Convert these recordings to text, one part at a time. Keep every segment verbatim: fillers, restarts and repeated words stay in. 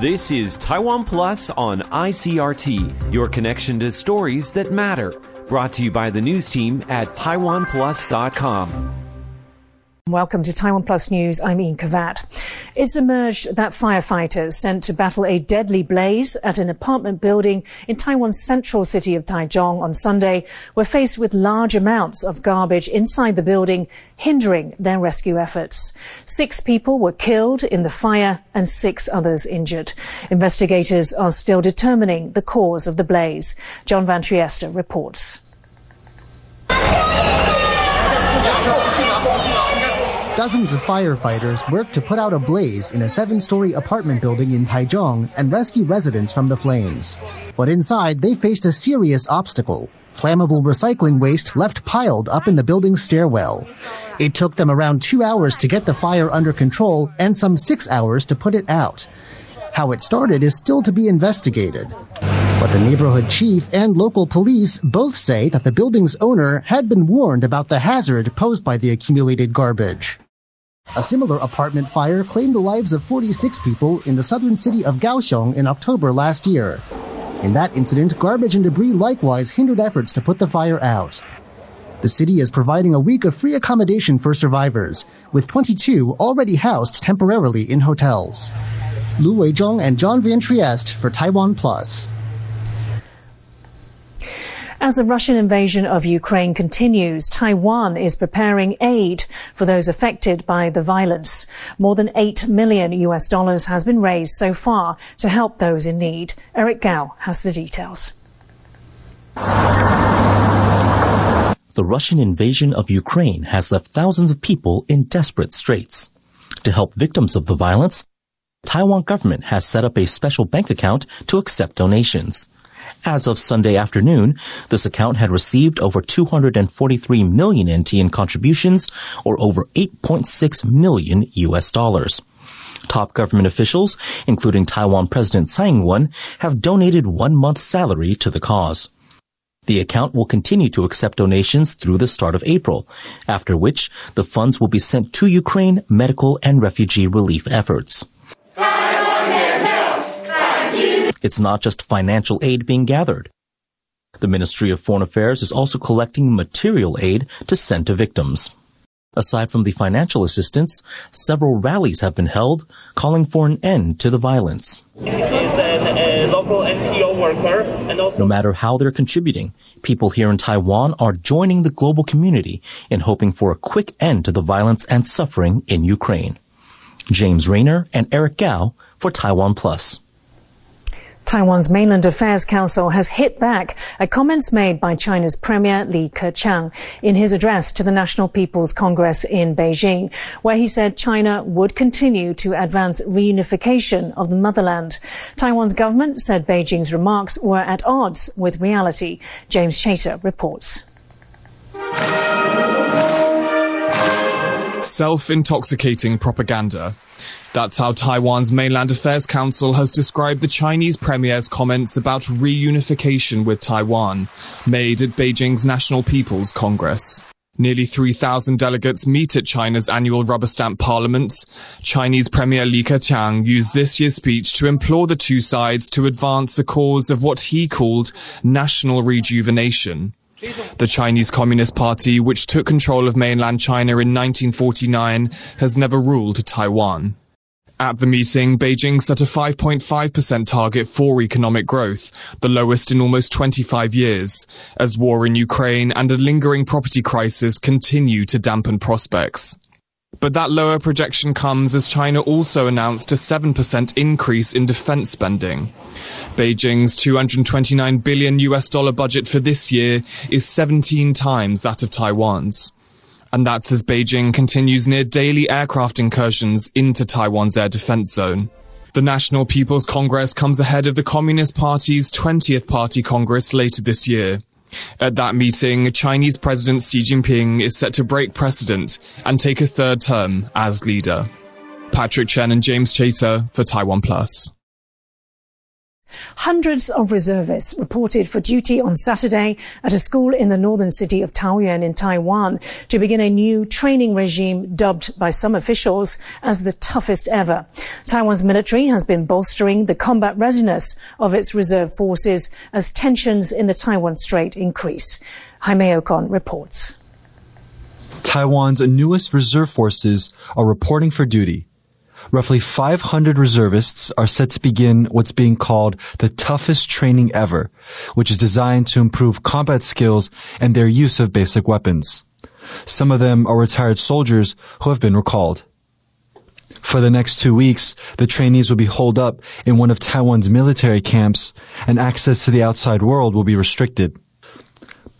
This is Taiwan Plus on I C R T, your connection to stories that matter. Brought to you by the news team at Taiwan Plus dot com. Welcome to Taiwan Plus News. I'm Ian Cavat. It's emerged that firefighters sent to battle a deadly blaze at an apartment building in Taiwan's central city of Taichung on Sunday were faced with large amounts of garbage inside the building, hindering their rescue efforts. Six people were killed in the fire and six others injured. Investigators are still determining the cause of the blaze. John Van Trieste reports. Dozens of firefighters worked to put out a blaze in a seven-story apartment building in Taichung and rescue residents from the flames. But inside, they faced a serious obstacle: flammable recycling waste left piled up in the building's stairwell. It took them around two hours to get the fire under control and some six hours to put it out. How it started is still to be investigated. But the neighborhood chief and local police both say that the building's owner had been warned about the hazard posed by the accumulated garbage. A similar apartment fire claimed the lives of forty-six people in the southern city of Kaohsiung in October last year. In that incident, garbage and debris likewise hindered efforts to put the fire out. The city is providing a week of free accommodation for survivors, with twenty-two already housed temporarily in hotels. Lu Weizhong and John Van Trieste for Taiwan Plus. As the Russian invasion of Ukraine continues, Taiwan is preparing aid for those affected by the violence. More than eight million U S dollars has been raised so far to help those in need. Eric Gao has the details. The Russian invasion of Ukraine has left thousands of people in desperate straits. To help victims of the violence, Taiwan government has set up a special bank account to accept donations. As of Sunday afternoon, this account had received over two hundred forty-three million N T in contributions, or over eight point six million U S dollars. Top government officials, including Taiwan President Tsai Ing-wen, have donated one month's salary to the cause. The account will continue to accept donations through the start of April, after which the funds will be sent to Ukraine medical and refugee relief efforts. It's not just financial aid being gathered. The Ministry of Foreign Affairs is also collecting material aid to send to victims. Aside from the financial assistance, several rallies have been held calling for an end to the violence. It is a, a local N P O worker, and also no matter how they're contributing, people here in Taiwan are joining the global community in hoping for a quick end to the violence and suffering in Ukraine. James Rayner and Eric Gao for Taiwan Plus. Taiwan's Mainland Affairs Council has hit back at comments made by China's Premier Li Keqiang in his address to the National People's Congress in Beijing, where he said China would continue to advance reunification of the motherland. Taiwan's government said Beijing's remarks were at odds with reality. James Chater reports. Self-intoxicating propaganda. That's how Taiwan's Mainland Affairs Council has described the Chinese Premier's comments about reunification with Taiwan, made at Beijing's National People's Congress. Nearly three thousand delegates meet at China's annual rubber-stamp parliament. Chinese Premier Li Keqiang used this year's speech to implore the two sides to advance the cause of what he called national rejuvenation. The Chinese Communist Party, which took control of mainland China in nineteen forty-nine, has never ruled Taiwan. At the meeting, Beijing set a five point five percent target for economic growth, the lowest in almost twenty-five years, as war in Ukraine and a lingering property crisis continue to dampen prospects. But that lower projection comes as China also announced a seven percent increase in defense spending. Beijing's two hundred twenty-nine billion U S dollar budget for this year is seventeen times that of Taiwan's. And that's as Beijing continues near daily aircraft incursions into Taiwan's air defense zone. The National People's Congress comes ahead of the Communist Party's twentieth Party Congress later this year. At that meeting, Chinese President Xi Jinping is set to break precedent and take a third term as leader. Patrick Chen and James Chater for Taiwan Plus. Hundreds of reservists reported for duty on Saturday at a school in the northern city of Taoyuan in Taiwan to begin a new training regime dubbed by some officials as the toughest ever. Taiwan's military has been bolstering the combat readiness of its reserve forces as tensions in the Taiwan Strait increase. Jaime Ocon reports. Taiwan's newest reserve forces are reporting for duty. Roughly five hundred reservists are set to begin what's being called the toughest training ever, which is designed to improve combat skills and their use of basic weapons. Some of them are retired soldiers who have been recalled. For the next two weeks, the trainees will be holed up in one of Taiwan's military camps, and access to the outside world will be restricted.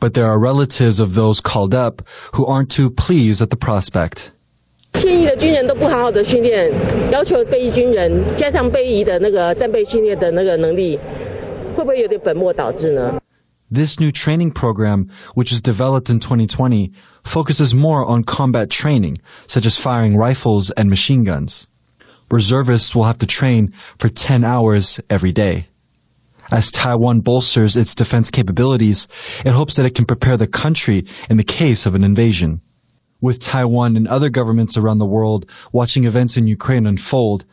But there are relatives of those called up who aren't too pleased at the prospect. This new training program, which was developed in twenty twenty, focuses more on combat training, such as firing rifles and machine guns. Reservists will have to train for ten hours every day. As Taiwan bolsters its defense capabilities, it hopes that it can prepare the country in the case of an invasion. With Taiwan and other governments around the world watching events in Ukraine unfold,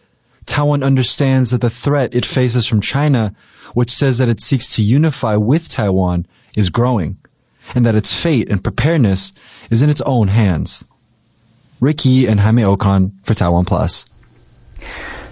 Taiwan understands that the threat it faces from China, which says that it seeks to unify with Taiwan, is growing, and that its fate and preparedness is in its own hands. Rick Yi and Jaime Ocon for Taiwan Plus.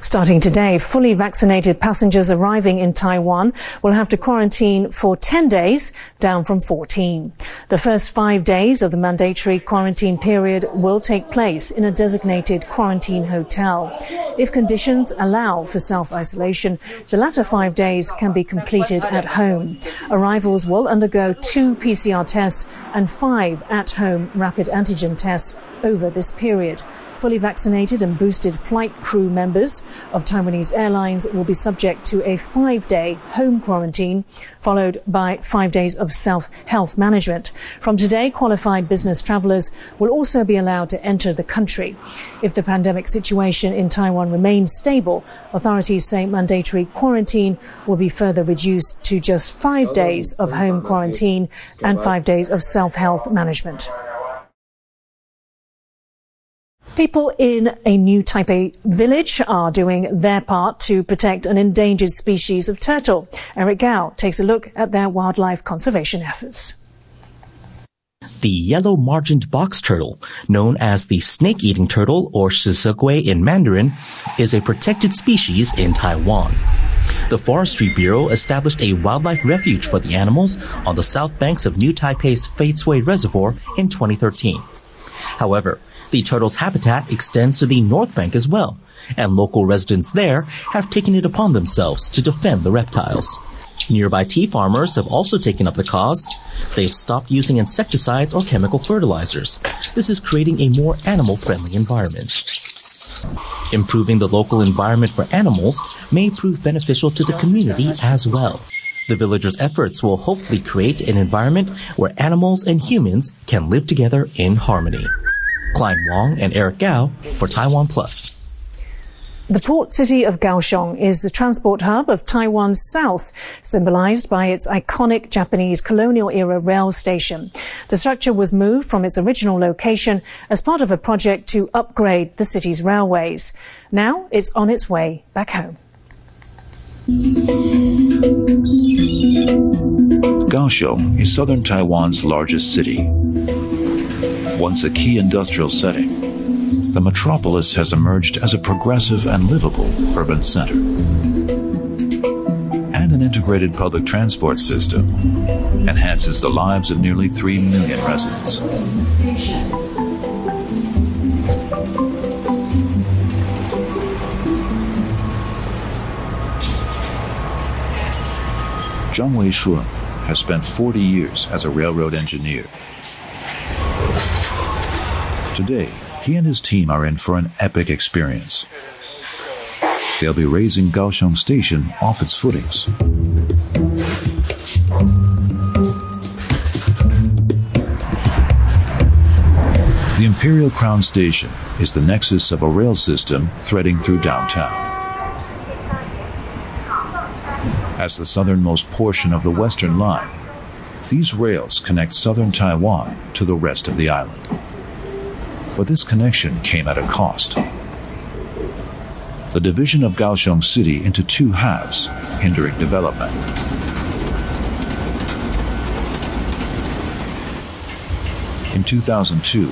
Starting today, fully vaccinated passengers arriving in Taiwan will have to quarantine for ten days, down from fourteen. The first five days of the mandatory quarantine period will take place in a designated quarantine hotel. If conditions allow for self-isolation, the latter five days can be completed at home. Arrivals will undergo two P C R tests and five at-home rapid antigen tests over this period. Fully vaccinated and boosted flight crew members of Taiwanese Airlines will be subject to a five-day home quarantine, followed by five days of self-health management. From today, qualified business travellers will also be allowed to enter the country. If the pandemic situation in Taiwan remains stable, authorities say mandatory quarantine will be further reduced to just five days of home quarantine and five days of self-health management. People in a new Taipei village are doing their part to protect an endangered species of turtle. Eric Gao takes a look at their wildlife conservation efforts. The yellow-margined box turtle, known as the snake-eating turtle or shizugui in Mandarin, is a protected species in Taiwan. The Forestry Bureau established a wildlife refuge for the animals on the south banks of New Taipei's Feitsui Reservoir in twenty thirteen. However, the turtle's habitat extends to the north bank as well, and local residents there have taken it upon themselves to defend the reptiles. Nearby tea farmers have also taken up the cause. They've stopped using insecticides or chemical fertilizers. This is creating a more animal-friendly environment. Improving the local environment for animals may prove beneficial to the community as well. The villagers' efforts will hopefully create an environment where animals and humans can live together in harmony. Clyde Wong and Eric Gao for Taiwan Plus. The port city of Kaohsiung is the transport hub of Taiwan's south, symbolized by its iconic Japanese colonial-era rail station. The structure was moved from its original location as part of a project to upgrade the city's railways. Now it's on its way back home. Kaohsiung is southern Taiwan's largest city. Once a key industrial setting, the metropolis has emerged as a progressive and livable urban center and an integrated public transport system enhances the lives of nearly three million residents. Zhang Weishun has spent forty years as a railroad engineer. Today, he and his team are in for an epic experience. They'll be raising Gaosheng Station off its footings. The Imperial Crown Station is the nexus of a rail system threading through downtown. as the southernmost portion of the Western Line. These rails connect southern Taiwan to the rest of the island. But this connection came at a cost. The division of Kaohsiung City into two halves, hindering development. In two thousand two,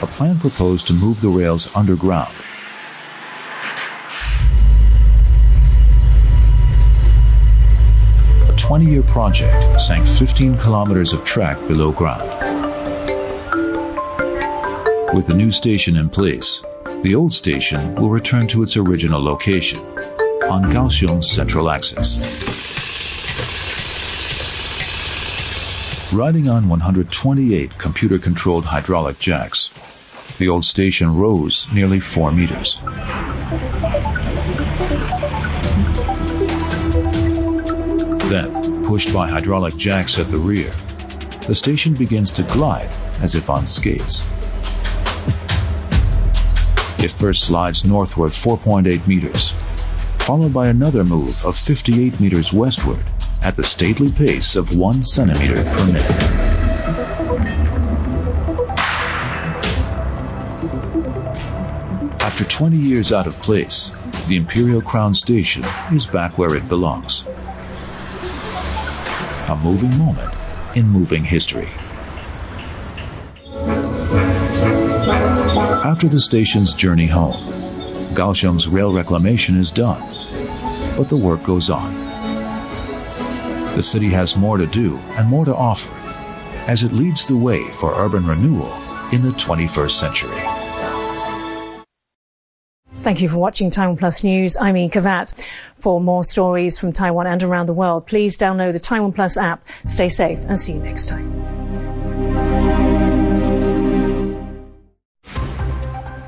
a plan proposed to move the rails underground. A twenty-year project sank fifteen kilometers of track below ground. With the new station in place, the old station will return to its original location, on Kaohsiung's central axis. Riding on one hundred twenty-eight computer-controlled hydraulic jacks, the old station rose nearly four meters. Then, pushed by hydraulic jacks at the rear, the station begins to glide as if on skates. It first slides northward four point eight meters, followed by another move of fifty-eight meters westward, at the stately pace of one centimeter per minute. After twenty years out of place, the Imperial Crown Station is back where it belongs. A moving moment in moving history. After the station's journey home, Kaohsiung's rail reclamation is done, but the work goes on. The city has more to do and more to offer as it leads the way for urban renewal in the twenty-first century. Thank you for watching Taiwan Plus News. I'm Ian Cavat. For more stories from Taiwan and around the world, please download the Taiwan Plus app. Stay safe and see you next time.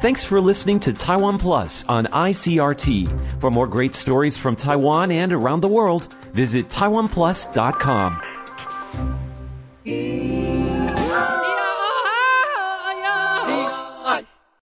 Thanks for listening to Taiwan Plus on I C R T. For more great stories from Taiwan and around the world, visit Taiwan Plus dot com.